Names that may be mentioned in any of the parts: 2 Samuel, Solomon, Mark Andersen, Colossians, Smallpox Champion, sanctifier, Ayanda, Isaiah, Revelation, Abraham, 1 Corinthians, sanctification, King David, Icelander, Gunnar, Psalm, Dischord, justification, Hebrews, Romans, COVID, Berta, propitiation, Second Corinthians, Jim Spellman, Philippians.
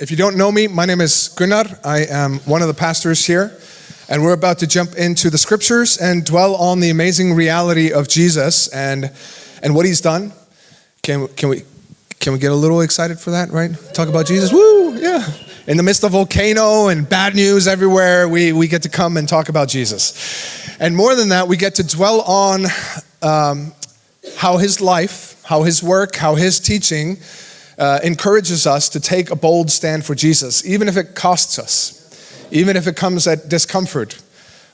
If you don't know me, my name is Gunnar. I am one of the pastors here, and we're about to jump into the scriptures and dwell on the amazing reality of Jesus and what he's done. Can we get a little excited for that, right? Talk about Jesus. Woo! Yeah. In the midst of volcano and bad news everywhere, we get to come and talk about Jesus. And more than that, we get to dwell on how his life, how his work, how his teaching encourages us to take a bold stand for Jesus, even if it costs us, even if it comes at discomfort.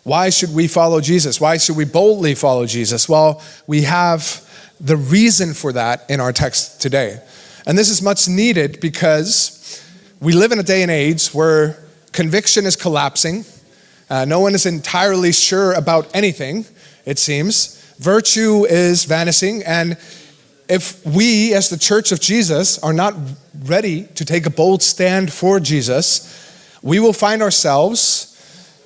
Why should we follow Jesus? Why should we boldly follow Jesus? Well, we have the reason for that in our text today. And this is much needed because we live in a day and age where conviction is collapsing. No one is entirely sure about anything, it seems. Virtue is vanishing, and if we, as the church of Jesus, are not ready to take a bold stand for Jesus, we will find ourselves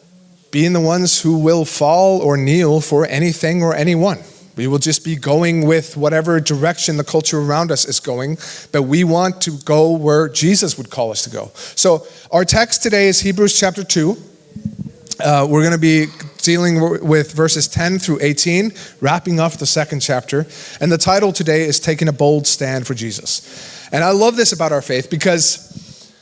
being the ones who will fall or kneel for anything or anyone. We will just be going with whatever direction the culture around us is going, but we want to go where Jesus would call us to go. So our text today is Hebrews chapter 2. We're going to be dealing with verses 10 through 18, wrapping up the second chapter. And the title today is Taking a Bold Stand for Jesus. And I love this about our faith because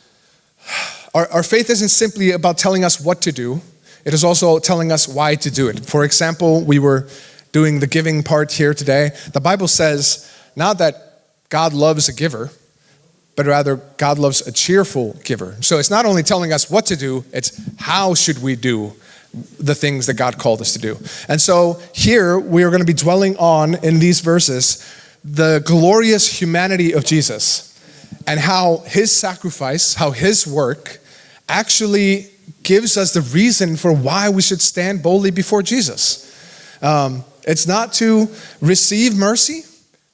our faith isn't simply about telling us what to do. It is also telling us why to do it. For example, we were doing the giving part here today. The Bible says not that God loves a giver, but rather God loves a cheerful giver. So it's not only telling us what to do, it's how should we do the things that God called us to do. And so here we are going to be dwelling on, in these verses, the glorious humanity of Jesus and how his sacrifice, how his work actually gives us the reason for why we should stand boldly before Jesus. It's not to receive mercy.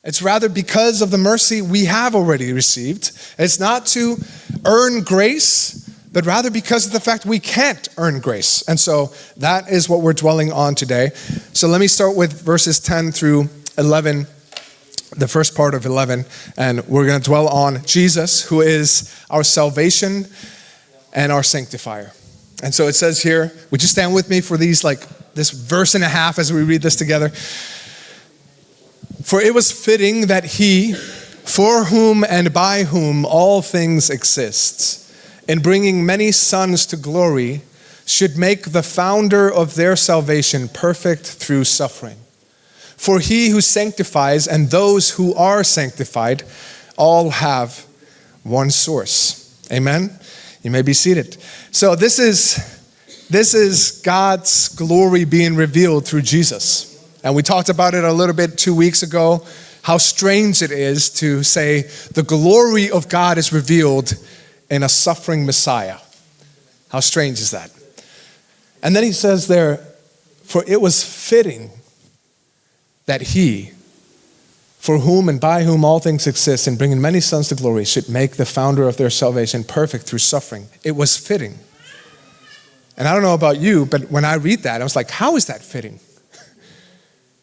It's rather because of the mercy we have already received. It's not to earn grace, but rather because of the fact we can't earn grace. And so that is what we're dwelling on today. So let me start with verses 10 through 11, the first part of 11. And we're going to dwell on Jesus, who is our salvation and our sanctifier. And so it says here, would you stand with me for these, this verse and a half as we read this together? For it was fitting that he, for whom and by whom all things exist, in bringing many sons to glory, should make the founder of their salvation perfect through suffering. For he who sanctifies and those who are sanctified all have one source. Amen? You may be seated. So this is God's glory being revealed through Jesus. And we talked about it a little bit 2 weeks ago, how strange it is to say the glory of God is revealed in a suffering Messiah. How strange is that? And then he says there, for it was fitting that he, for whom and by whom all things exist, and bringing many sons to glory, should make the founder of their salvation perfect through suffering. It was fitting. And I don't know about you, but when I read that, I was like, how is that fitting?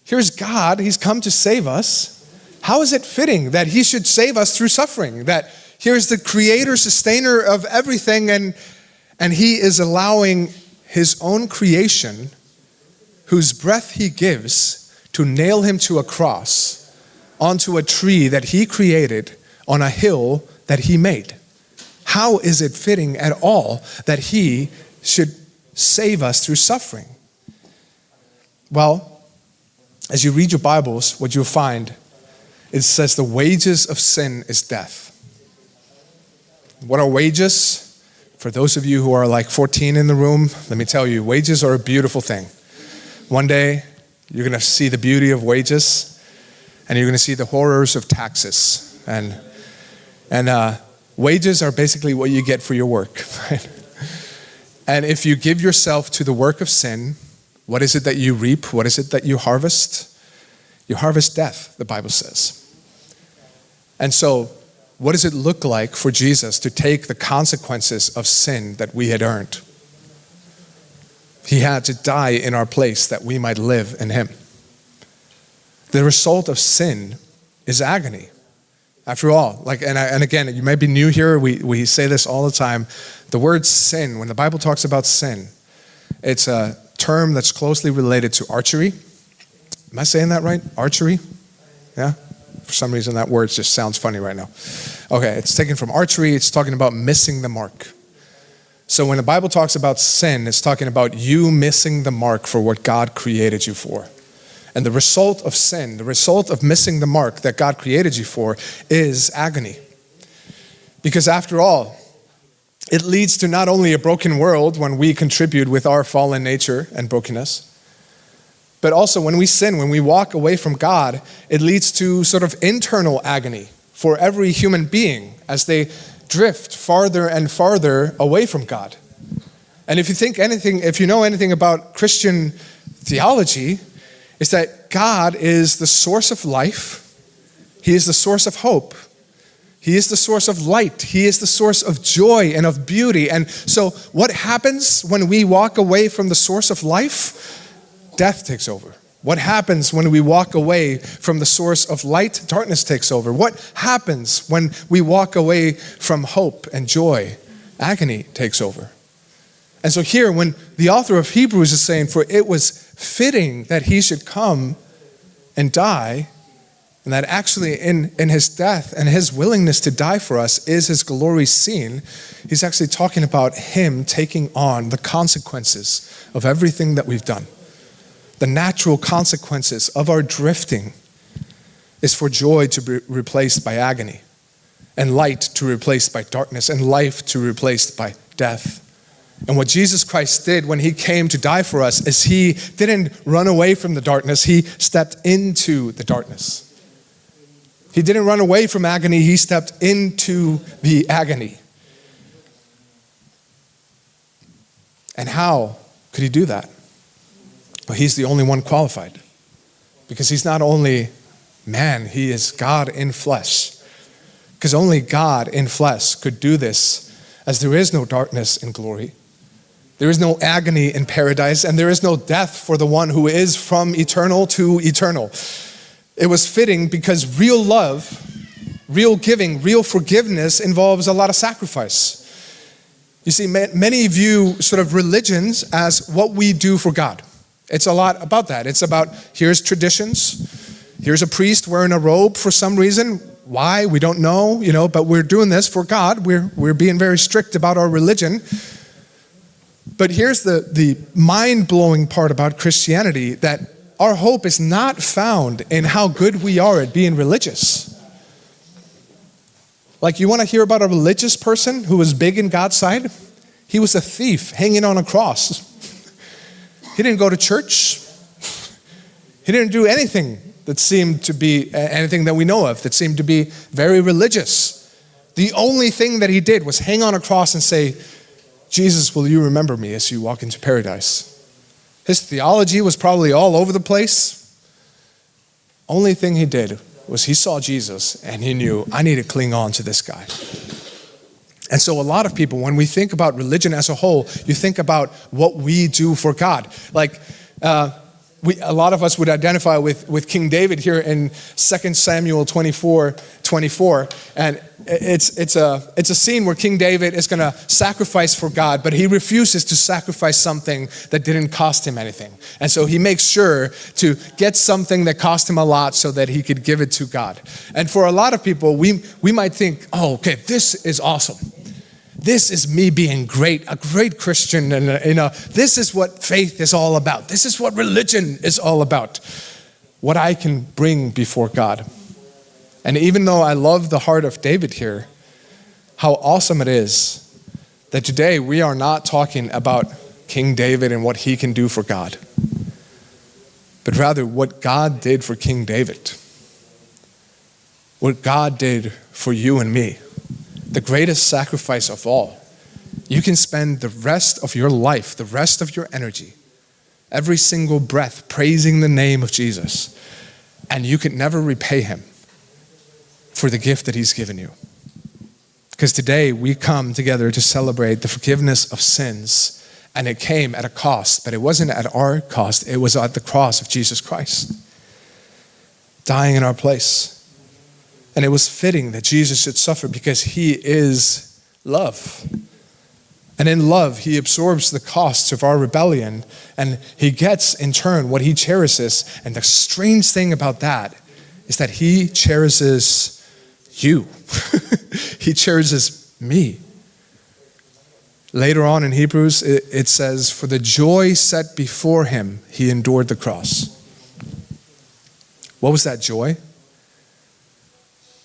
Here's God, he's come to save us. How is it fitting that he should save us through suffering? That here's the creator, sustainer of everything, and he is allowing his own creation, whose breath he gives, to nail him to a cross, onto a tree that he created, on a hill that he made. How is it fitting at all that he should save us through suffering? Well, as you read your Bibles, what you'll find, it says the wages of sin is death. What are wages? For those of you who are like 14 in the room, let me tell you, wages are a beautiful thing. One day, you're going to see the beauty of wages, and you're going to see the horrors of taxes. And wages are basically what you get for your work. Right? And if you give yourself to the work of sin, what is it that you reap? What is it that you harvest? You harvest death, the Bible says. And so, what does it look like for Jesus to take the consequences of sin that we had earned? He had to die in our place that we might live in him. The result of sin is agony. After all, and again, you may be new here. We say this all the time. The word sin, when the Bible talks about sin, it's a term that's closely related to archery. Am I saying that right? Archery? Yeah? For some reason, that word just sounds funny right now. Okay, it's taken from archery. It's talking about missing the mark. So when the Bible talks about sin, it's talking about you missing the mark for what God created you for. And the result of sin, the result of missing the mark that God created you for is agony. Because after all, it leads to not only a broken world when we contribute with our fallen nature and brokenness, but also when we sin, when we walk away from God, it leads to sort of internal agony for every human being as they drift farther and farther away from God. And if you know anything about Christian theology, is that God is the source of life. He is the source of hope. He is the source of light. He is the source of joy and of beauty. And so what happens when we walk away from the source of life? Death takes over. What happens when we walk away from the source of light? Darkness takes over. What happens when we walk away from hope and joy? Agony takes over. And so here, when the author of Hebrews is saying, for it was fitting that he should come and die, and that actually in his death and his willingness to die for us is his glory seen, he's actually talking about him taking on the consequences of everything that we've done. The natural consequences of our drifting is for joy to be replaced by agony, and light to be replaced by darkness, and life to be replaced by death. And what Jesus Christ did when he came to die for us is he didn't run away from the darkness. He stepped into the darkness. He didn't run away from agony. He stepped into the agony. And how could he do that? Well, he's the only one qualified, because he's not only man, he is God in flesh. Because only God in flesh could do this, as there is no darkness in glory. There is no agony in paradise, and there is no death for the one who is from eternal to eternal. It was fitting because real love, real giving, real forgiveness involves a lot of sacrifice. You see, many view sort of religions as what we do for God. It's a lot about that. It's about, here's traditions, here's a priest wearing a robe for some reason. Why? We don't know, but we're doing this for God. We're being very strict about our religion. But here's the mind-blowing part about Christianity, that our hope is not found in how good we are at being religious. Like, you want to hear about a religious person who was big in God's side? He was a thief hanging on a cross. He didn't go to church. He didn't do anything that seemed to be anything that we know of, that seemed to be very religious. The only thing that he did was hang on a cross and say, Jesus, will you remember me as you walk into paradise? His theology was probably all over the place. Only thing he did was he saw Jesus and he knew, I need to cling on to this guy. And so a lot of people, when we think about religion as a whole, you think about what we do for God. Like, a lot of us would identify with King David here in 2 Samuel 24, and it's a scene where King David is going to sacrifice for God, but he refuses to sacrifice something that didn't cost him anything. And so he makes sure to get something that cost him a lot so that he could give it to God. And for a lot of people, we might think, oh, okay, this is awesome. This is me being great, a great Christian, and this is what faith is all about. This is what religion is all about, what I can bring before God. And even though I love the heart of David here, how awesome it is that today we are not talking about King David and what he can do for God, but rather what God did for King David, what God did for you and me. The greatest sacrifice of all. You can spend the rest of your life, the rest of your energy, every single breath praising the name of Jesus, and you can never repay him for the gift that he's given you. Because today we come together to celebrate the forgiveness of sins, and it came at a cost, but it wasn't at our cost, it was at the cross of Jesus Christ, dying in our place. And it was fitting that Jesus should suffer because he is love. And in love, he absorbs the costs of our rebellion, and he gets, in turn, what he cherishes. And the strange thing about that is that he cherishes you. He cherishes me. Later on in Hebrews, it says, for the joy set before him, he endured the cross. What was that joy?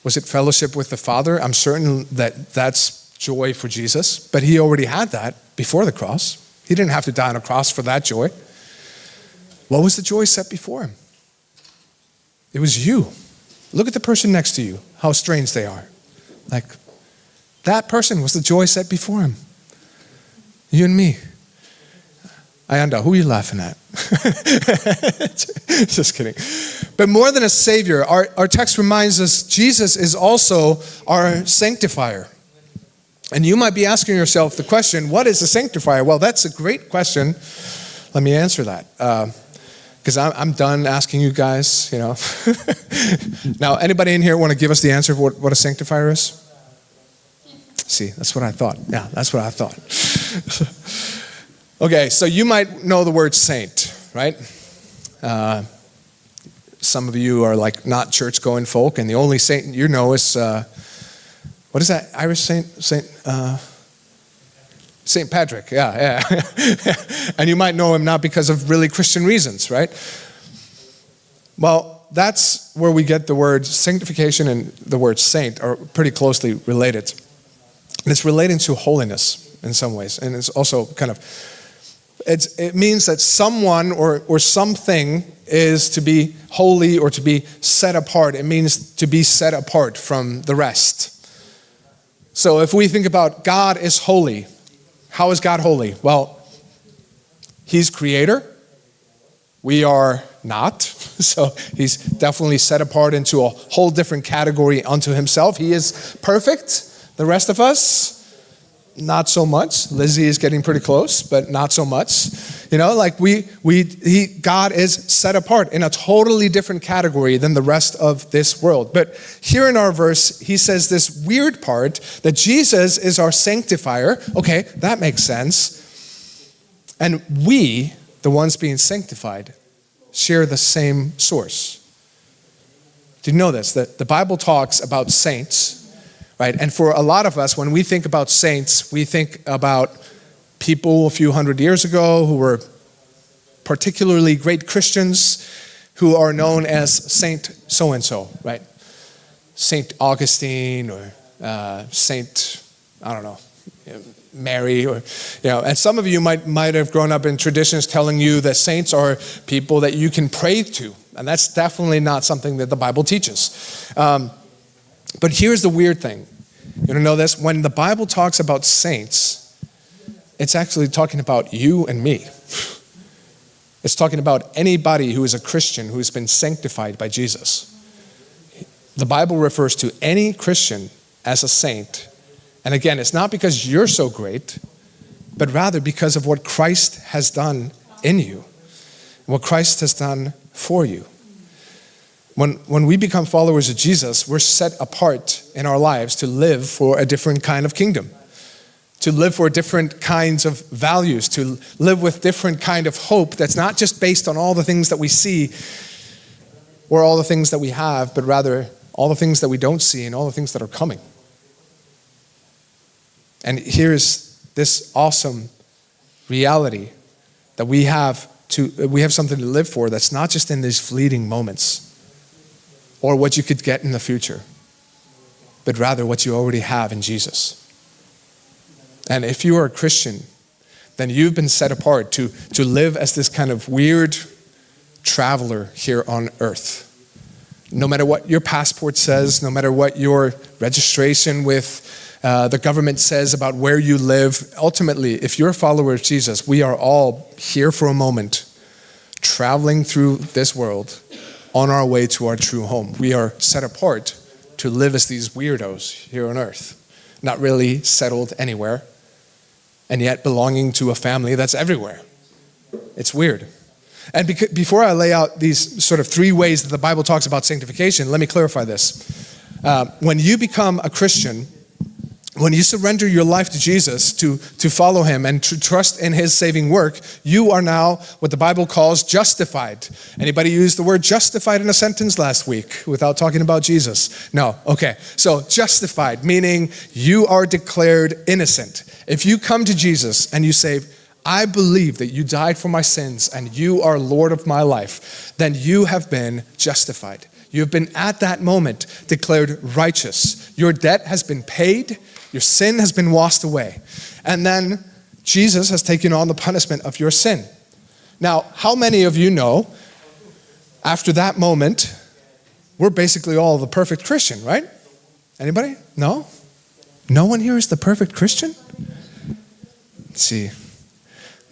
Was it fellowship with the Father? I'm certain that that's joy for Jesus, but he already had that before the cross. He didn't have to die on a cross for that joy. What was the joy set before him? It was you. Look at the person next to you, how strange they are. Like, that person was the joy set before him. You and me. Ayanda, who are you laughing at? Just kidding. But more than a savior, our text reminds us Jesus is also our sanctifier. And you might be asking yourself the question, what is a sanctifier? Well, that's a great question. Let me answer that. Because I'm done asking you guys, you know. Now, anybody in here want to give us the answer of what a sanctifier is? See, that's what I thought. Yeah, that's what I thought. Okay, so you might know the word saint, right? Some of you are like not church-going folk, and the only saint you know is, what is that Irish saint? Saint Patrick, yeah. And you might know him not because of really Christian reasons, right? Well, that's where we get the word sanctification, and the word saint are pretty closely related. And it's relating to holiness in some ways, and it's also kind of... It means that someone or something is to be holy or to be set apart. It means to be set apart from the rest. So if we think about God is holy, how is God holy? Well, he's creator. We are not. So he's definitely set apart into a whole different category unto himself. He is perfect. The rest of us, not so much. Lizzie is getting pretty close, but not so much. You know, like God is set apart in a totally different category than the rest of this world. But here in our verse, he says this weird part that Jesus is our sanctifier. Okay, that makes sense. And we, the ones being sanctified, share the same source. Did you know this? That the Bible talks about saints. Right? And for a lot of us, when we think about saints, we think about people a few hundred years ago who were particularly great Christians who are known as Saint so-and-so, right? Saint Augustine or Saint, I don't know, Mary, or, you know. And some of you might have grown up in traditions telling you that saints are people that you can pray to. And that's definitely not something that the Bible teaches. But here's the weird thing. You don't know this? When the Bible talks about saints, it's actually talking about you and me. It's talking about anybody who is a Christian who has been sanctified by Jesus. The Bible refers to any Christian as a saint. And again, it's not because you're so great, but rather because of what Christ has done in you, what Christ has done for you. When we become followers of Jesus, we're set apart in our lives to live for a different kind of kingdom, to live for different kinds of values, to live with different kind of hope that's not just based on all the things that we see or all the things that we have, but rather all the things that we don't see and all the things that are coming. And here's this awesome reality that we have something to live for that's not just in these fleeting moments, or what you could get in the future, but rather what you already have in Jesus. And if you are a Christian, then you've been set apart to live as this kind of weird traveler here on earth. No matter what your passport says, no matter what your registration with the government says about where you live, ultimately, if you're a follower of Jesus, we are all here for a moment, traveling through this world, on our way to our true home. We are set apart to live as these weirdos here on earth, not really settled anywhere, and yet belonging to a family that's everywhere. It's weird. And before I lay out these sort of three ways that the Bible talks about sanctification, let me clarify this. When you become a Christian, when you surrender your life to Jesus, to follow him and to trust in his saving work, you are now what the Bible calls justified. Anybody used the word justified in a sentence last week without talking about Jesus? No, okay. So justified, meaning you are declared innocent. If you come to Jesus and you say, I believe that you died for my sins and you are Lord of my life, then you have been justified. You've been at that moment declared righteous. Your debt has been paid. Your sin has been washed away. And then Jesus has taken on the punishment of your sin. Now, how many of you know, after that moment, we're basically all the perfect Christian, right? Anybody? No? No one here is the perfect Christian? Let's see.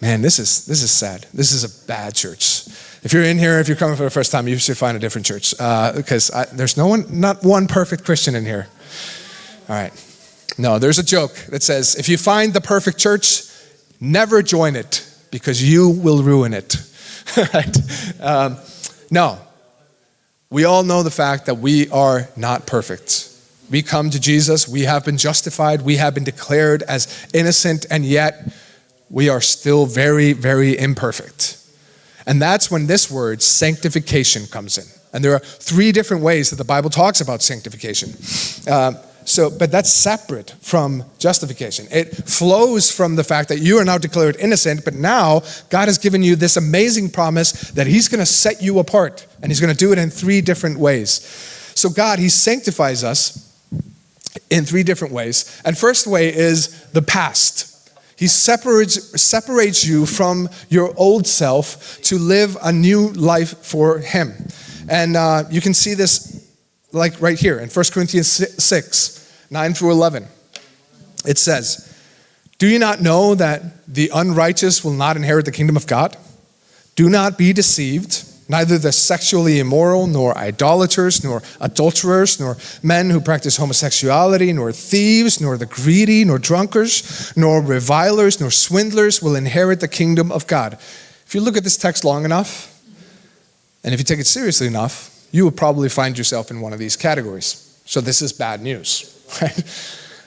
Man, this is sad. This is a bad church. If you're in here, if you're coming for the first time, you should find a different church because there's not one perfect Christian in here. All right. No, there's a joke that says, if you find the perfect church, never join it because you will ruin it. Right? No. We all know the fact that we are not perfect. We come to Jesus. We have been justified. We have been declared as innocent, and yet we are still very, very imperfect. And that's when this word, sanctification, comes in. And there are three different ways that the Bible talks about sanctification. But that's separate from justification. It flows from the fact that you are now declared innocent, but now God has given you this amazing promise that he's going to set you apart. And he's going to do it in three different ways. So God, he sanctifies us in three different ways. And first way is the past. He separates you from your old self to live a new life for him. And you can see this like right here in 1 Corinthians 6, 9 through 11. It says, do you not know that the unrighteous will not inherit the kingdom of God? Do not be deceived. Neither the sexually immoral, nor idolaters, nor adulterers, nor men who practice homosexuality, nor thieves, nor the greedy, nor drunkards, nor revilers, nor swindlers will inherit the kingdom of God. If you look at this text long enough, and if you take it seriously enough, you will probably find yourself in one of these categories. So this is bad news, right?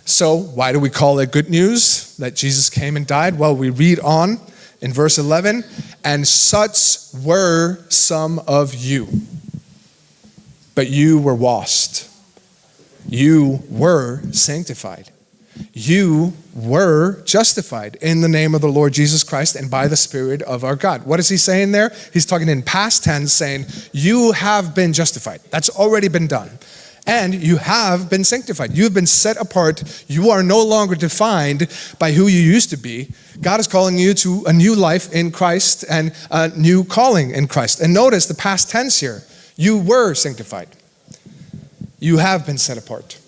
So why do we call it good news that Jesus came and died? Well, we read on. In verse 11, and such were some of you, but you were washed. You were sanctified. You were justified in the name of the Lord Jesus Christ and by the Spirit of our God. What is he saying there? He's talking in past tense saying, you have been justified. That's already been done. And you have been sanctified. You have been set apart. You are no longer defined by who you used to be. God is calling you to a new life in Christ and a new calling in Christ. And notice the past tense here. You were sanctified. You have been set apart.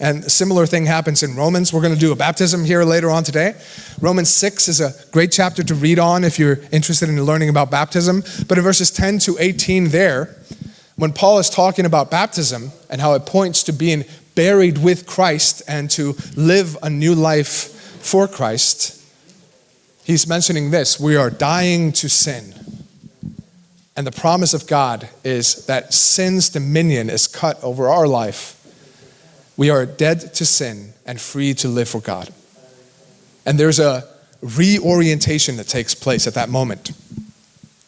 And a similar thing happens in Romans. We're going to do a baptism here later on today. Romans 6 is a great chapter to read on if you're interested in learning about baptism. But in verses 10 to 18 there, when Paul is talking about baptism and how it points to being buried with Christ and to live a new life for Christ, he's mentioning this, we are dying to sin. And the promise of God is that sin's dominion is cut over our life. We are dead to sin and free to live for God. And there's a reorientation that takes place at that moment.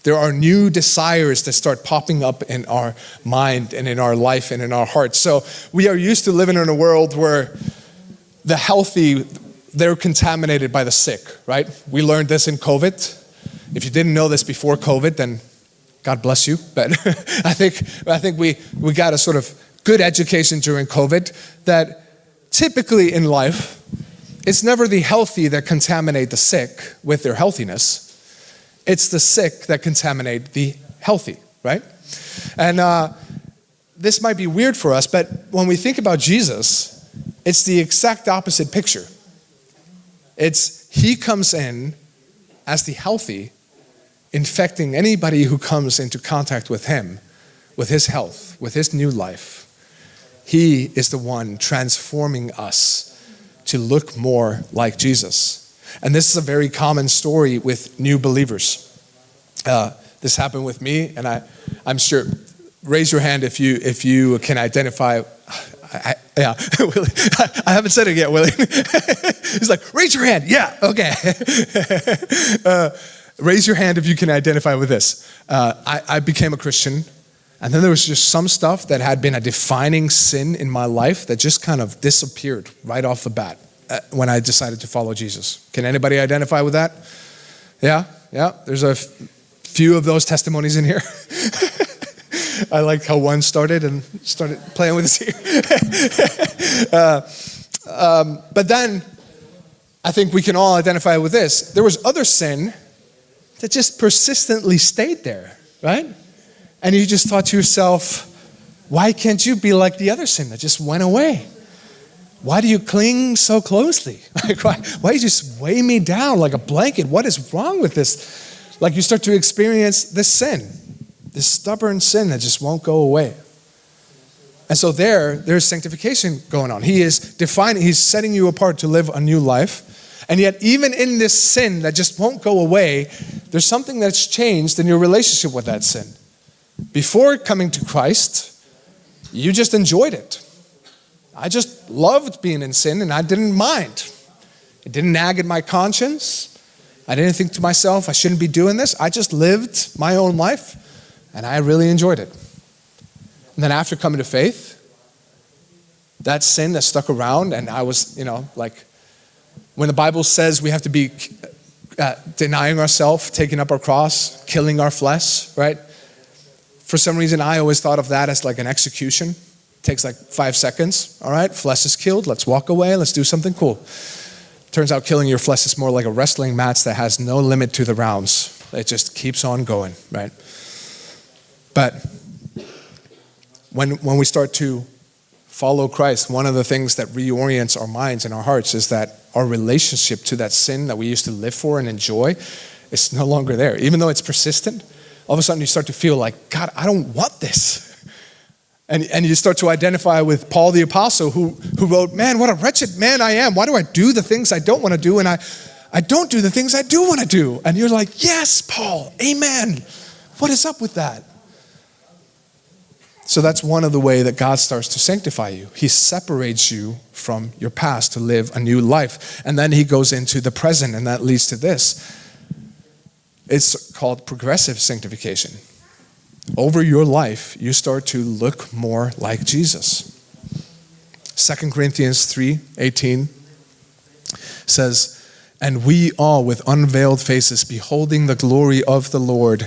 There are new desires that start popping up in our mind and in our life and in our hearts. So we are used to living in a world where the healthy, they're contaminated by the sick, right? We learned this in COVID. If you didn't know this before COVID, then God bless you. But I think we got a sort of good education during COVID that typically in life, it's never the healthy that contaminate the sick with their healthiness. It's the sick that contaminate the healthy, right? And this might be weird for us, but when we think about Jesus, it's the exact opposite picture. It's he comes in as the healthy, infecting anybody who comes into contact with him, with his health, with his new life. He is the one transforming us to look more like Jesus. And this is a very common story with new believers. This happened with me, and I'm sure Raise your hand if you can identify. Yeah, I haven't said it yet, Willie. He's like, raise your hand. Yeah, okay. Raise your hand if you can identify with this. I became a Christian, and then there was just some stuff that had been a defining sin in my life that just kind of disappeared right off the bat when I decided to follow Jesus. Can anybody identify with that? Yeah. There's a few of those testimonies in here. I like how one started playing with his ear. But then I think we can all identify with this. There was other sin that just persistently stayed there, right? And you just thought to yourself, why can't you be like the other sin that just went away? Why do you cling so closely? Like, why you just weigh me down like a blanket? What is wrong with this? Like, you start to experience this sin. This stubborn sin that just won't go away. And so there's sanctification going on. He is defining, he's setting you apart to live a new life. And yet even in this sin that just won't go away, there's something that's changed in your relationship with that sin. Before coming to Christ, you just enjoyed it. I just loved being in sin and I didn't mind. It didn't nag at my conscience. I didn't think to myself, I shouldn't be doing this. I just lived my own life. And I really enjoyed it. And then after coming to faith, that sin that stuck around, and I was, like, when the Bible says we have to be denying ourselves, taking up our cross, killing our flesh, right? For some reason, I always thought of that as like an execution. It takes like 5 seconds. All right, flesh is killed. Let's walk away. Let's do something cool. Turns out killing your flesh is more like a wrestling match that has no limit to the rounds. It just keeps on going, right? But when we start to follow Christ, one of the things that reorients our minds and our hearts is that our relationship to that sin that we used to live for and enjoy is no longer there. Even though it's persistent, all of a sudden you start to feel like, God, I don't want this. And you start to identify with Paul the Apostle who wrote, man, what a wretched man I am. Why do I do the things I don't want to do? And I don't do the things I do want to do. And you're like, yes, Paul, amen. What is up with that? So that's one of the ways that God starts to sanctify you. He separates you from your past to live a new life. And then he goes into the present, and that leads to this. It's called progressive sanctification. Over your life, you start to look more like Jesus. 2 Corinthians 3:18 says, and we all with unveiled faces beholding the glory of the Lord,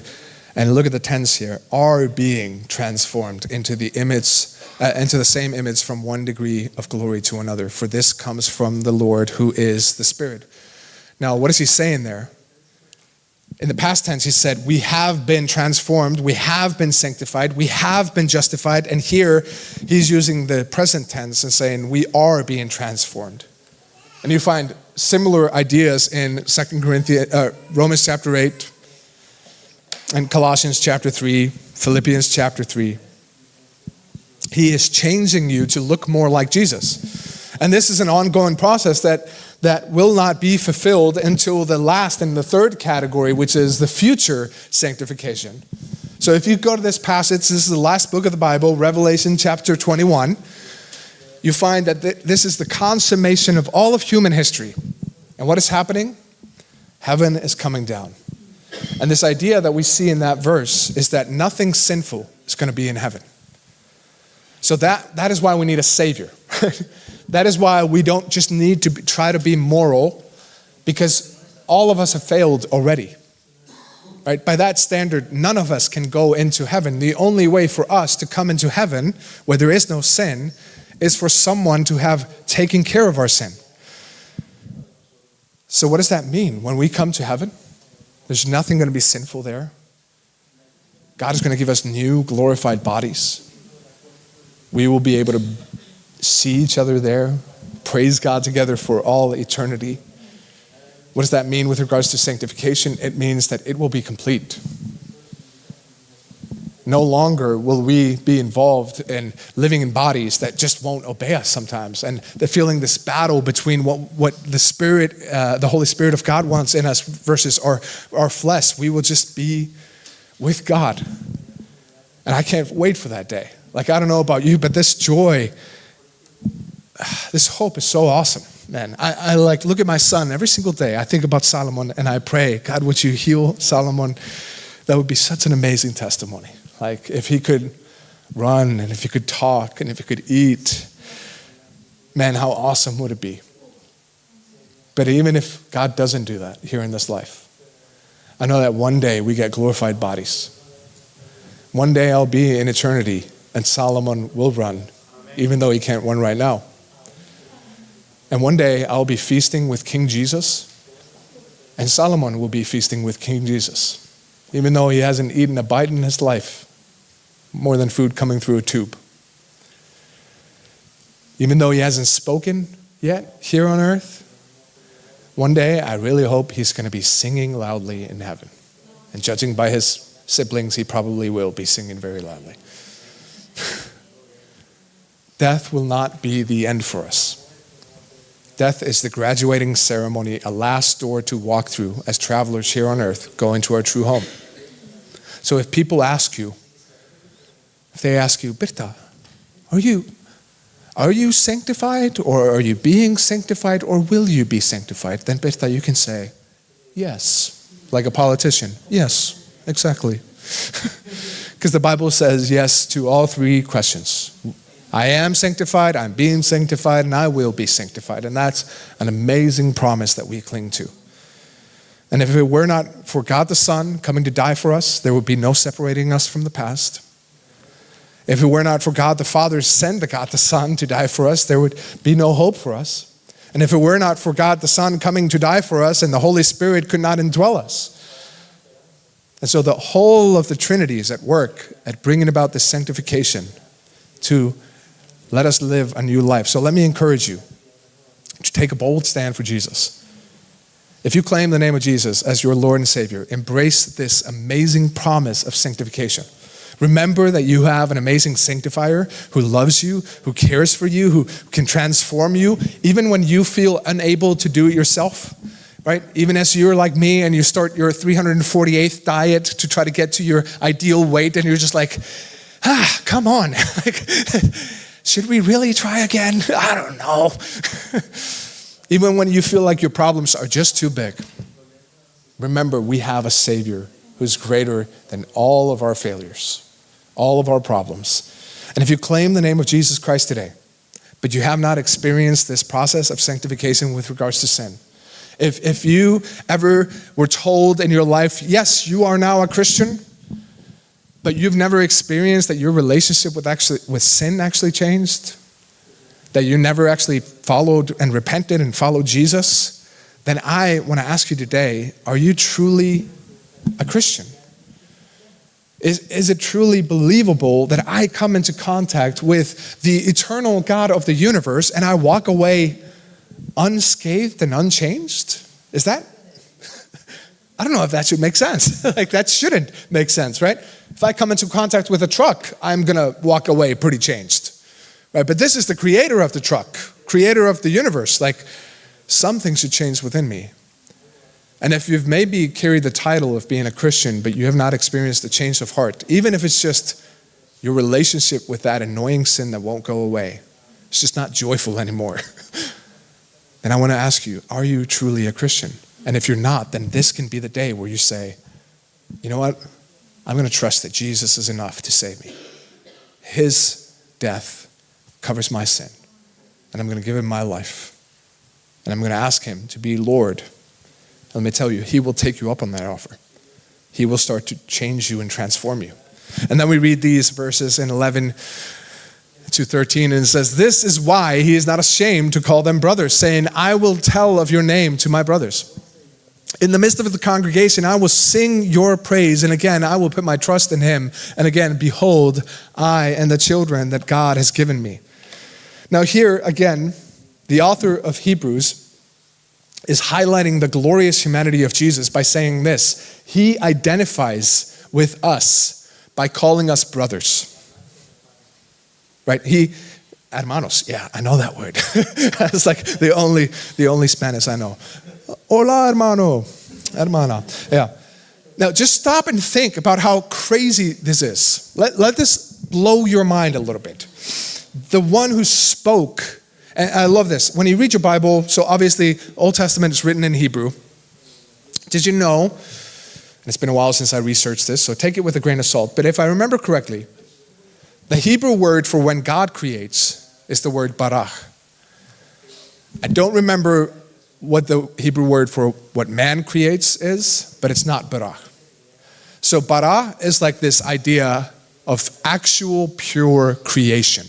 and look at the tense here, are being transformed into the image, into the same image from one degree of glory to another. For this comes from the Lord who is the Spirit. Now, what is he saying there? In the past tense, he said, we have been transformed, we have been sanctified, we have been justified. And here, he's using the present tense and saying, we are being transformed. And you find similar ideas in Romans chapter 8, and Colossians chapter 3, Philippians chapter 3. He is changing you to look more like Jesus. And this is an ongoing process that will not be fulfilled until the last and the third category, which is the future sanctification. So if you go to this passage, this is the last book of the Bible, Revelation chapter 21, you find that this is the consummation of all of human history. And what is happening? Heaven is coming down. And this idea that we see in that verse is that nothing sinful is going to be in heaven. So that is why we need a savior. That is why we don't just need to try to be moral, because all of us have failed already. Right? By that standard, none of us can go into heaven. The only way for us to come into heaven, where there is no sin, is for someone to have taken care of our sin. So what does that mean when we come to heaven? There's nothing going to be sinful there. God is going to give us new glorified bodies. We will be able to see each other there, praise God together for all eternity. What does that mean with regards to sanctification? It means that it will be complete. No longer will we be involved in living in bodies that just won't obey us sometimes. And they're feeling this battle between what the Spirit, the Holy Spirit of God wants in us versus our flesh. We will just be with God. And I can't wait for that day. Like, I don't know about you, but this joy, this hope is so awesome, man. I like look at my son every single day. I think about Solomon and I pray, God, would you heal Solomon? That would be such an amazing testimony. Like, if he could run and if he could talk and if he could eat, man, how awesome would it be? But even if God doesn't do that here in this life, I know that one day we get glorified bodies. One day I'll be in eternity and Solomon will run, even though he can't run right now. And one day I'll be feasting with King Jesus and Solomon will be feasting with King Jesus, even though he hasn't eaten a bite in his life, more than food coming through a tube. Even though he hasn't spoken yet here on earth, one day I really hope he's going to be singing loudly in heaven. And judging by his siblings, he probably will be singing very loudly. Death will not be the end for us. Death is the graduating ceremony, a last door to walk through as travelers here on earth going to our true home. So if people ask you, if they ask you, Berta, are you sanctified, or are you being sanctified, or will you be sanctified? Then Berta, you can say, yes. Like a politician, yes, exactly. Because the Bible says yes to all three questions. I am sanctified, I'm being sanctified, and I will be sanctified. And that's an amazing promise that we cling to. And if it were not for God the Son coming to die for us, there would be no separating us from the past. If it were not for God the Father's send of God the Son to die for us, there would be no hope for us. And if it were not for God the Son coming to die for us, and the Holy Spirit could not indwell us. And so the whole of the Trinity is at work at bringing about this sanctification to let us live a new life. So let me encourage you to take a bold stand for Jesus. If you claim the name of Jesus as your Lord and Savior, embrace this amazing promise of sanctification. Remember that you have an amazing sanctifier who loves you, who cares for you, who can transform you, even when you feel unable to do it yourself, right? Even as you're like me and you start your 348th diet to try to get to your ideal weight and you're just like, come on. Like, should we really try again? I don't know. Even when you feel like your problems are just too big, remember we have a Savior who's greater than all of our failures, all of our problems. And if you claim the name of Jesus Christ today, but you have not experienced this process of sanctification with regards to sin, if you ever were told in your life, yes, you are now a Christian, but you've never experienced that your relationship with sin actually changed, that you never actually followed and repented and followed Jesus, then I want to ask you today, are you truly a Christian? Is it truly believable that I come into contact with the eternal God of the universe and I walk away unscathed and unchanged? Is that? I don't know if that should make sense. Like, that shouldn't make sense, right? If I come into contact with a truck, I'm going to walk away pretty changed, right? But this is the creator of the truck, creator of the universe. Like, something should change within me. And if you've maybe carried the title of being a Christian, but you have not experienced the change of heart, even if it's just your relationship with that annoying sin that won't go away, it's just not joyful anymore. And I want to ask you, are you truly a Christian? And if you're not, then this can be the day where you say, you know what? I'm going to trust that Jesus is enough to save me. His death covers my sin. And I'm going to give him my life. And I'm going to ask him to be Lord. Let me tell you, he will take you up on that offer. He will start to change you and transform you. And then we read these verses in 11 to 13, and it says, this is why he is not ashamed to call them brothers, saying, I will tell of your name to my brothers. In the midst of the congregation, I will sing your praise, and again, I will put my trust in him. And again, behold, I and the children that God has given me. Now here again, the author of Hebrews is highlighting the glorious humanity of Jesus by saying this. He identifies with us by calling us brothers. Right? He, hermanos, yeah, I know that word. It's like the only Spanish I know. Hola, hermano, hermana. Yeah. Now, just stop and think about how crazy this is. Let this blow your mind a little bit. The one who spoke, and I love this. When you read your Bible, so obviously Old Testament is written in Hebrew. Did you know, and it's been a while since I researched this, so take it with a grain of salt, but if I remember correctly, the Hebrew word for when God creates is the word barach. I don't remember what the Hebrew word for what man creates is, but it's not barach. So bara is like this idea of actual pure creation,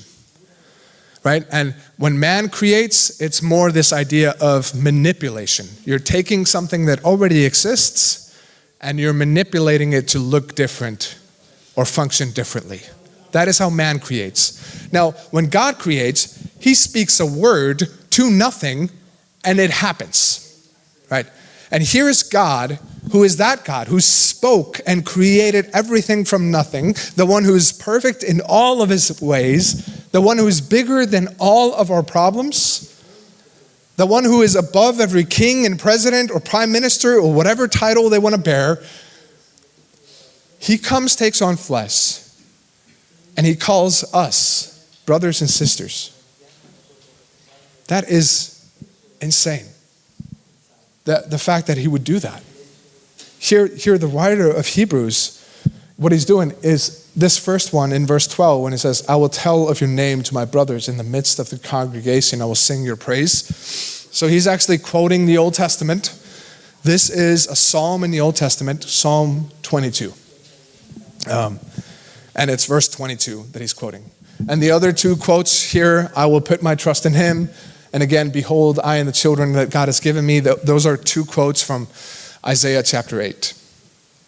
right? And when man creates, it's more this idea of manipulation. You're taking something that already exists and you're manipulating it to look different or function differently. That is how man creates. Now, when God creates, he speaks a word to nothing and it happens, right? And here is God, who is that God who spoke and created everything from nothing, the one who is perfect in all of his ways, the one who is bigger than all of our problems, the one who is above every king and president or prime minister or whatever title they want to bear. He comes, takes on flesh, and he calls us brothers and sisters. That is insane. The fact that he would do that. Here the writer of Hebrews, what he's doing is this first one in verse 12 when it says, I will tell of your name to my brothers in the midst of the congregation. I will sing your praise. So he's actually quoting the Old Testament. This is a psalm in the Old Testament, Psalm 22. And it's verse 22 that he's quoting. And the other two quotes here, I will put my trust in him. And again, behold, I and the children that God has given me. Those are two quotes from Isaiah chapter 8.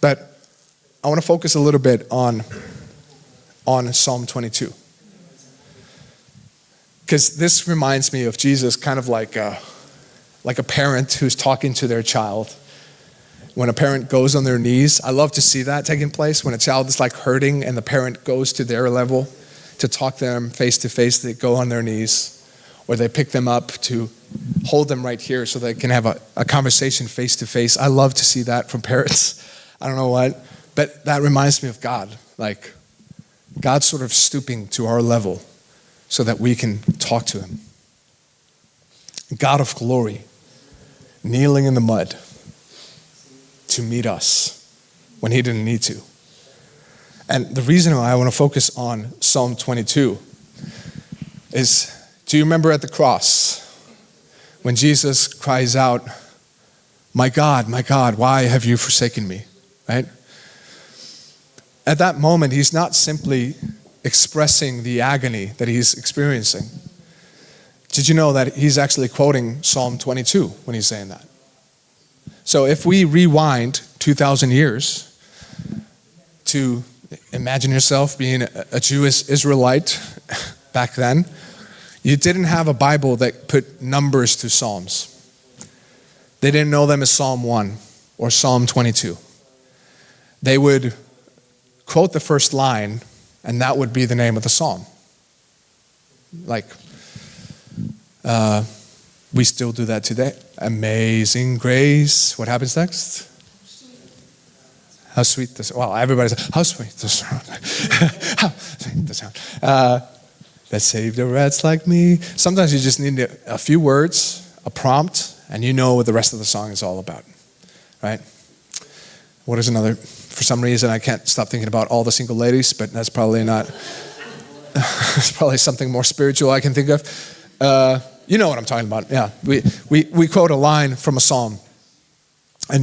But I want to focus a little bit on Psalm 22. Because this reminds me of Jesus kind of like a parent who's talking to their child. When a parent goes on their knees, I love to see that taking place. When a child is like hurting and the parent goes to their level to talk to them face to face, they go on their knees. Or they pick them up to hold them right here so they can have a conversation face to face. I love to see that from parents. I don't know why, but that reminds me of God. Like, God's sort of stooping to our level so that we can talk to him. God of glory, kneeling in the mud to meet us when he didn't need to. And the reason why I want to focus on Psalm 22 is, do you remember at the cross when Jesus cries out, my God, why have you forsaken me, right? At that moment, he's not simply expressing the agony that he's experiencing. Did you know that he's actually quoting Psalm 22 when he's saying that? So if we rewind 2,000 years to imagine yourself being a Jewish Israelite back then, you didn't have a Bible that put numbers to Psalms. They didn't know them as Psalm 1 or Psalm 22. They would quote the first line, and that would be the name of the Psalm. Like, we still do that today. Amazing Grace. What happens next? How sweet the sound. Wow, everybody's like, how sweet the sound. How sweet the sound. That saved the rats like me. Sometimes you just need a few words, a prompt, and you know what the rest of the song is all about, right? What is another? For some reason, I can't stop thinking about All the Single Ladies, but that's probably not, it's probably something more spiritual I can think of. You know what I'm talking about, yeah. We quote a line from a psalm, and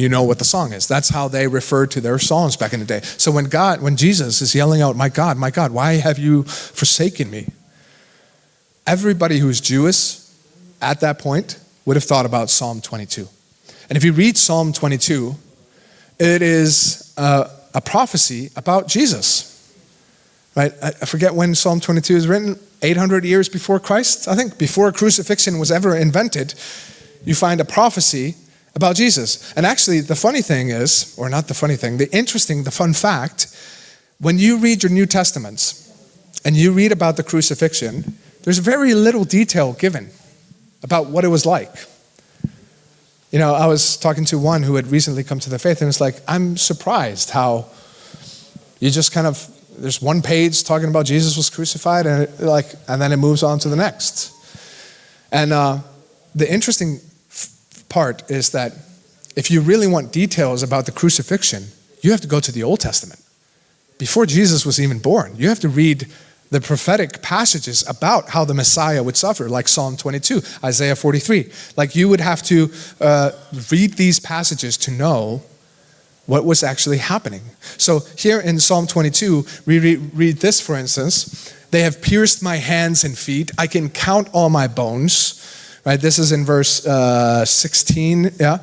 you know what the song is. That's how they referred to their psalms back in the day. So when Jesus is yelling out, my God, why have you forsaken me? Everybody who's Jewish at that point would have thought about Psalm 22. And if you read Psalm 22, it is a prophecy about Jesus. Right? I forget when Psalm 22 is written, 800 years before Christ, I think, before crucifixion was ever invented, you find a prophecy about Jesus. And actually, the funny thing is, or not the funny thing, the fun fact, when you read your New Testaments and you read about the crucifixion, there's very little detail given about what it was like. You know, I was talking to one who had recently come to the faith, and it's like, I'm surprised how you just kind of, there's one page talking about Jesus was crucified, and it, like, and then it moves on to the next. And the interesting part is that if you really want details about the crucifixion, you have to go to the Old Testament. Before Jesus was even born, you have to read the prophetic passages about how the Messiah would suffer, like Psalm 22, Isaiah 43. Like, you would have to read these passages to know what was actually happening. So here in Psalm 22, we read this, for instance: "They have pierced my hands and feet. I can count all my bones." Right? This is in verse 16. Yeah.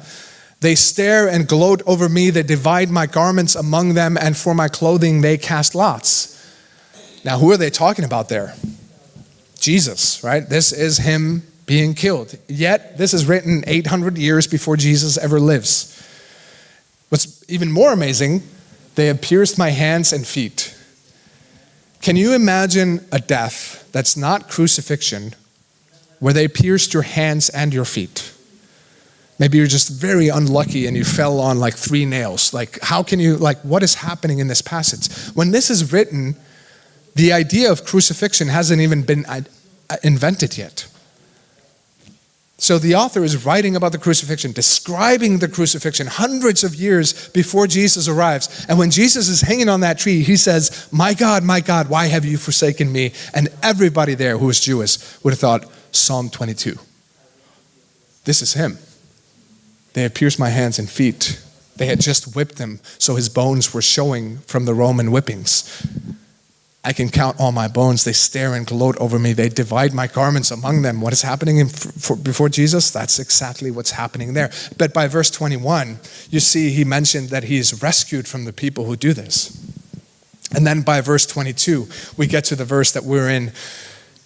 "They stare and gloat over me. They divide my garments among them, and for my clothing they cast lots." Now, who are they talking about there? Jesus, right? This is him being killed. Yet, this is written 800 years before Jesus ever lives. What's even more amazing, they have pierced my hands and feet. Can you imagine a death that's not crucifixion, where they pierced your hands and your feet? Maybe you're just very unlucky and you fell on like 3 nails. Like, how can you, like, what is happening in this passage? When this is written, the idea of crucifixion hasn't even been invented yet. So the author is writing about the crucifixion, describing the crucifixion hundreds of years before Jesus arrives. And when Jesus is hanging on that tree, he says, my God, why have you forsaken me?" And everybody there who was Jewish would have thought, Psalm 22. This is him. "They have pierced my hands and feet." They had just whipped him, so his bones were showing from the Roman whippings. "I can count all my bones. They stare and gloat over me. They divide my garments among them." What is happening before Jesus? That's exactly what's happening there. But by verse 21, you see he mentioned that he is rescued from the people who do this. And then by verse 22, we get to the verse that we're in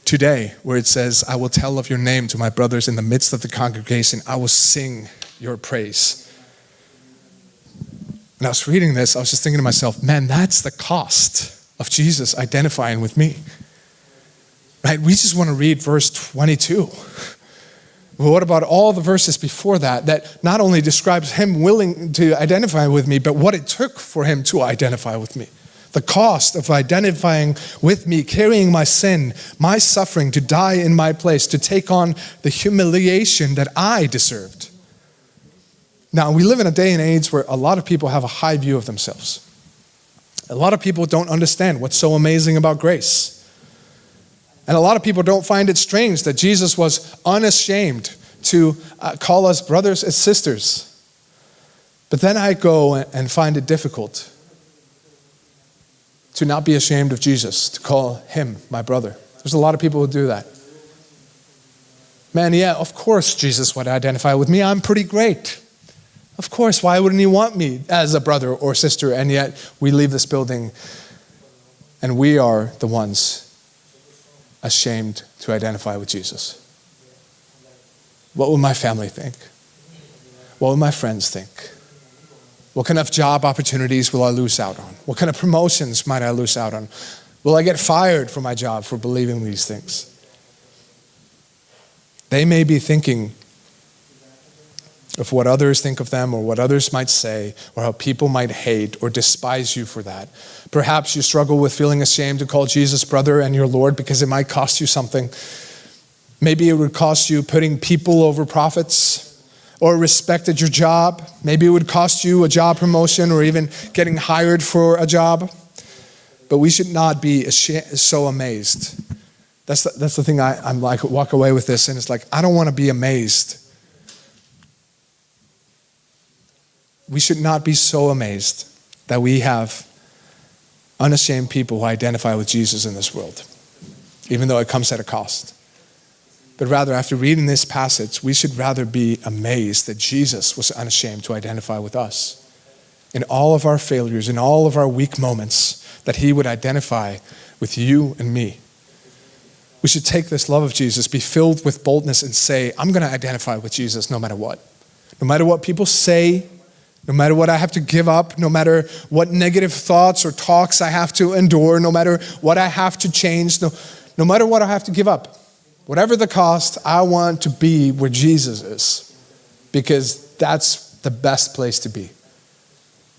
today, where it says, "I will tell of your name to my brothers in the midst of the congregation. I will sing your praise." When I was reading this, I was just thinking to myself, man, that's the cost of Jesus identifying with me, right? We just want to read verse 22. But what about all the verses before that, that not only describes him willing to identify with me, but what it took for him to identify with me? The cost of identifying with me, carrying my sin, my suffering, to die in my place, to take on the humiliation that I deserved. Now, we live in a day and age where a lot of people have a high view of themselves. A lot of people don't understand what's so amazing about grace. And a lot of people don't find it strange that Jesus was unashamed to call us brothers and sisters. But then I go and find it difficult to not be ashamed of Jesus, to call him my brother. There's a lot of people who do that. Man, yeah, of course Jesus would identify with me. I'm pretty great. Of course, why wouldn't he want me as a brother or sister? And yet we leave this building and we are the ones ashamed to identify with Jesus. What will my family think? What will my friends think? What kind of job opportunities will I lose out on? What kind of promotions might I lose out on? Will I get fired from my job for believing these things? They may be thinking of what others think of them, or what others might say, or how people might hate or despise you for that. Perhaps you struggle with feeling ashamed to call Jesus brother and your Lord because it might cost you something. Maybe it would cost you putting people over profits or respect at your job. Maybe it would cost you a job promotion or even getting hired for a job. But we should not be so amazed. That's the thing I'm like, walk away with this, and it's like, I don't want to be amazed. We should not be so amazed that we have unashamed people who identify with Jesus in this world, even though it comes at a cost. But rather, after reading this passage, we should rather be amazed that Jesus was unashamed to identify with us. In all of our failures, in all of our weak moments, that he would identify with you and me. We should take this love of Jesus, be filled with boldness, and say, I'm going to identify with Jesus no matter what. No matter what people say, no matter what I have to give up, no matter what negative thoughts or talks I have to endure, no matter what I have to change, no matter what I have to give up, whatever the cost, I want to be where Jesus is because that's the best place to be.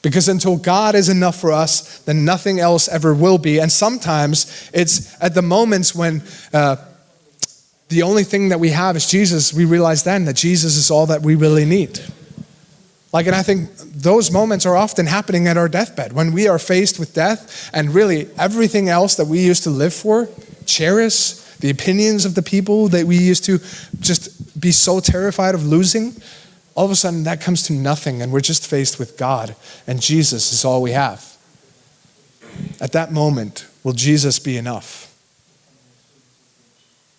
Because until God is enough for us, then nothing else ever will be. And sometimes it's at the moments when the only thing that we have is Jesus, we realize then that Jesus is all that we really need. And I think those moments are often happening at our deathbed when we are faced with death and really everything else that we used to live for, cherish, the opinions of the people that we used to just be so terrified of losing, all of a sudden that comes to nothing and we're just faced with God and Jesus is all we have. At that moment, will Jesus be enough?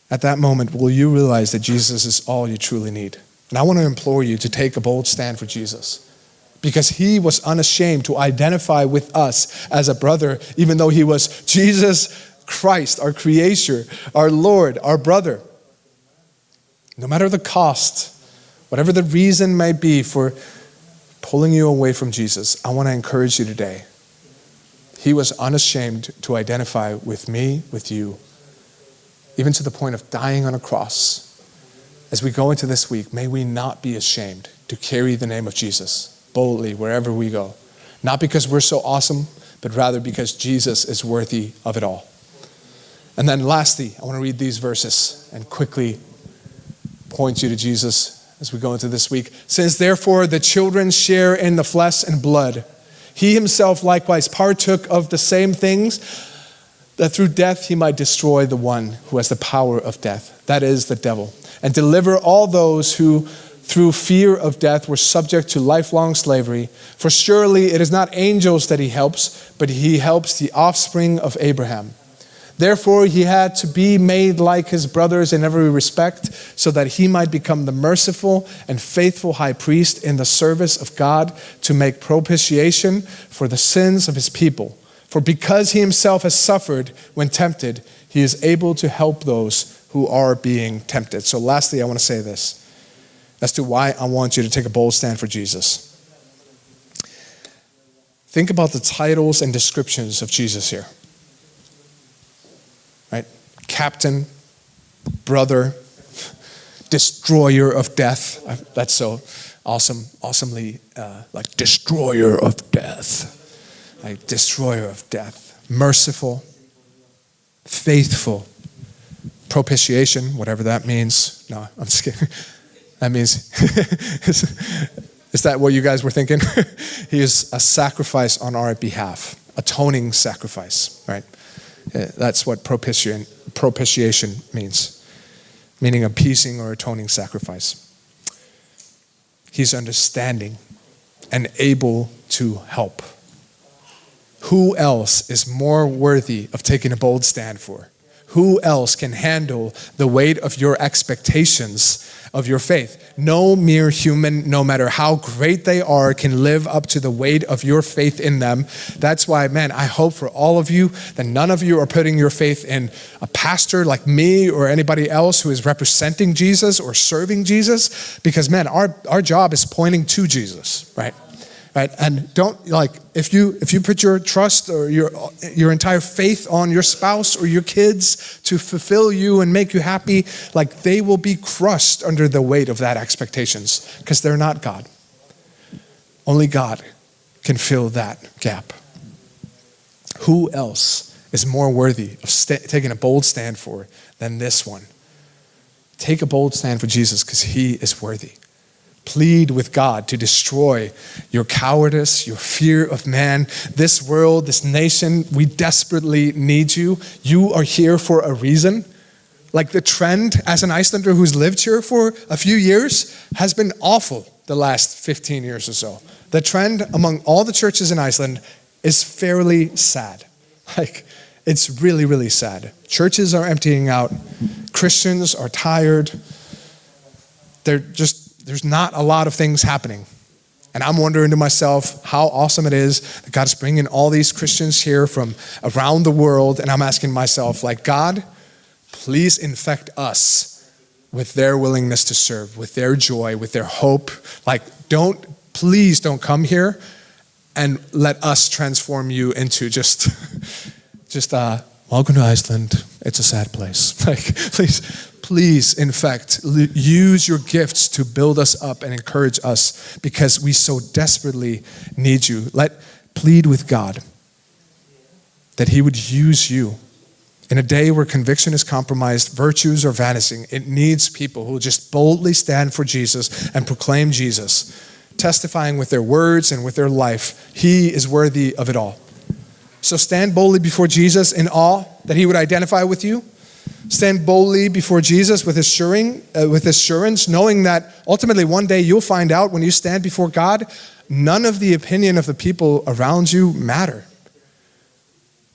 At that moment, will you realize that Jesus is all you truly need? And I want to implore you to take a bold stand for Jesus, because he was unashamed to identify with us as a brother, even though he was Jesus Christ, our creator, our Lord, our brother. No matter the cost, whatever the reason may be for pulling you away from Jesus, I want to encourage you today. He was unashamed to identify with me, with you, even to the point of dying on a cross. As we go into this week, may we not be ashamed to carry the name of Jesus boldly wherever we go. Not because we're so awesome, but rather because Jesus is worthy of it all. And then lastly, I want to read these verses and quickly point you to Jesus as we go into this week. Since therefore the children share in the flesh and blood, he himself likewise partook of the same things, that through death he might destroy the one who has the power of death, that is the devil, and deliver all those who through fear of death were subject to lifelong slavery. For surely it is not angels that he helps, but he helps the offspring of Abraham. Therefore he had to be made like his brothers in every respect, so that he might become the merciful and faithful high priest in the service of God to make propitiation for the sins of his people. For because he himself has suffered when tempted, he is able to help those who are being tempted. So lastly, I want to say this as to why I want you to take a bold stand for Jesus. Think about the titles and descriptions of Jesus here. Right? Captain, brother, destroyer of death. That's so awesomely destroyer of death. Destroyer of death, merciful, faithful, propitiation, whatever that means. No, I'm just kidding. That means, is that what you guys were thinking? He is a sacrifice on our behalf, atoning sacrifice, right? That's what propitiation means, meaning appeasing or atoning sacrifice. He's understanding and able to help. Who else is more worthy of taking a bold stand for? Who else can handle the weight of your expectations of your faith? No mere human, no matter how great they are, can live up to the weight of your faith in them. That's why, man, I hope for all of you that none of you are putting your faith in a pastor like me or anybody else who is representing Jesus or serving Jesus, because, man, our job is pointing to Jesus, right? Right? And don't, if you put your trust or your entire faith on your spouse or your kids to fulfill you and make you happy, they will be crushed under the weight of that expectations, because they're not God. Only God can fill that gap. Who else is more worthy of taking a bold stand for than this one? Take a bold stand for Jesus, because he is worthy. Plead with God to destroy your cowardice, your fear of man, this world, this nation. We desperately need you. You are here for a reason. The trend as an Icelander who's lived here for a few years has been awful the last 15 years or so. The trend among all the churches in Iceland is fairly sad. It's really, really sad. Churches are emptying out. Christians are tired. There's not a lot of things happening. And I'm wondering to myself how awesome it is that God is bringing all these Christians here from around the world. And I'm asking myself, God, please infect us with their willingness to serve, with their joy, with their hope. Please don't come here and let us transform you into just welcome to Iceland. It's a sad place. Please, Please, in fact, use your gifts to build us up and encourage us because we so desperately need you. Plead with God that he would use you. In a day where conviction is compromised, virtues are vanishing, it needs people who just boldly stand for Jesus and proclaim Jesus, testifying with their words and with their life. He is worthy of it all. So stand boldly before Jesus in awe that he would identify with you. Stand boldly before Jesus with assurance, knowing that ultimately one day you'll find out when you stand before God, none of the opinion of the people around you matter.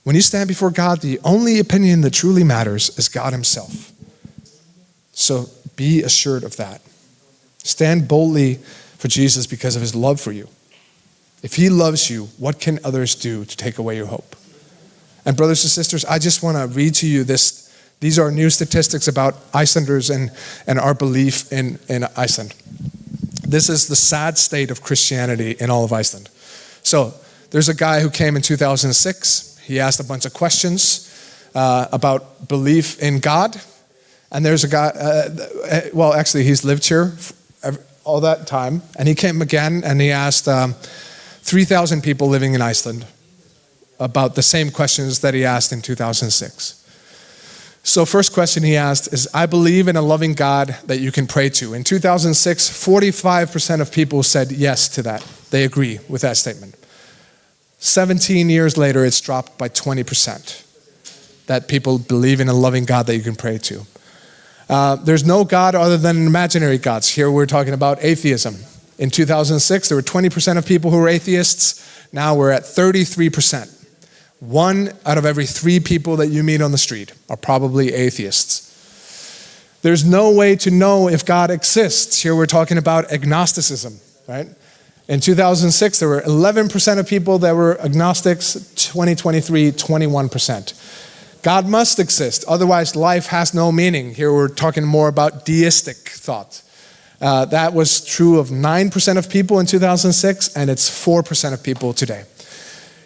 When you stand before God, the only opinion that truly matters is God himself. So be assured of that. Stand boldly for Jesus because of his love for you. If he loves you, what can others do to take away your hope? And brothers and sisters, I just want to read to you this. These are new statistics about Icelanders and our belief in Iceland. This is the sad state of Christianity in all of Iceland. So there's a guy who came in 2006. He asked a bunch of questions about belief in God. And there's a guy, he's lived here all that time. And he came again and he asked 3,000 people living in Iceland about the same questions that he asked in 2006. So first question he asked is, I believe in a loving God that you can pray to. In 2006, 45% of people said yes to that. They agree with that statement. 17 years later, it's dropped by 20% that people believe in a loving God that you can pray to. There's no God other than imaginary gods. Here we're talking about atheism. In 2006, there were 20% of people who were atheists. Now we're at 33%. 1 out of every 3 people that you meet on the street are probably atheists. There's no way to know if God exists. Here we're talking about agnosticism, right? In 2006, there were 11% of people that were agnostics. 2023, 21%. God must exist, otherwise life has no meaning. Here we're talking more about deistic thought. That was true of 9% of people in 2006, and it's 4% of people today.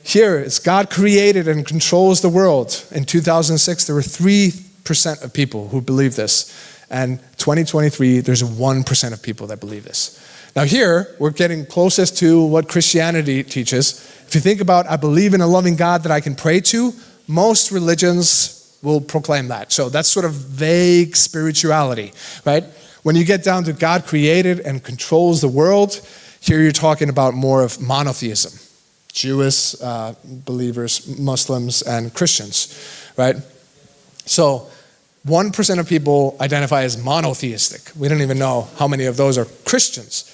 Here, it's God created and controls the world. In 2006, there were 3% of people who believed this. And 2023, there's 1% of people that believe this. Now here, we're getting closest to what Christianity teaches. If you think about, I believe in a loving God that I can pray to, most religions will proclaim that. So that's sort of vague spirituality, right? When you get down to God created and controls the world, here you're talking about more of monotheism. Jewish believers, Muslims, and Christians, right? So 1% of people identify as monotheistic. We don't even know how many of those are Christians.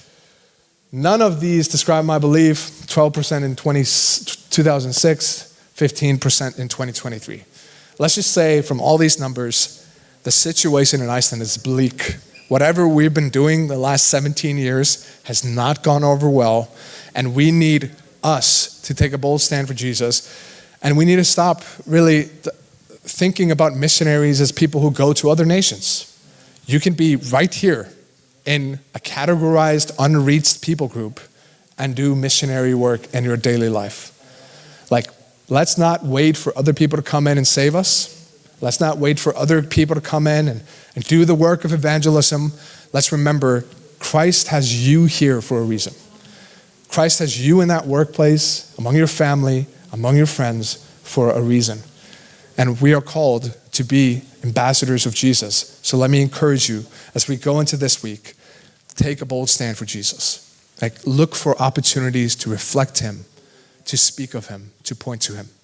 None of these describe my belief. 12% in 2006, 15% in 2023. Let's just say from all these numbers, the situation in Iceland is bleak. Whatever we've been doing the last 17 years has not gone over well, and we need us to take a bold stand for Jesus, and we need to stop really thinking about missionaries as people who go to other nations. You can be right here in a categorized, unreached people group and do missionary work in your daily life. Let's not wait for other people to come in and save us. Let's not wait for other people to come in and do the work of evangelism. Let's remember, Christ has you here for a reason. Christ has you in that workplace, among your family, among your friends, for a reason. And we are called to be ambassadors of Jesus. So let me encourage you, as we go into this week, take a bold stand for Jesus. Look for opportunities to reflect him, to speak of him, to point to him.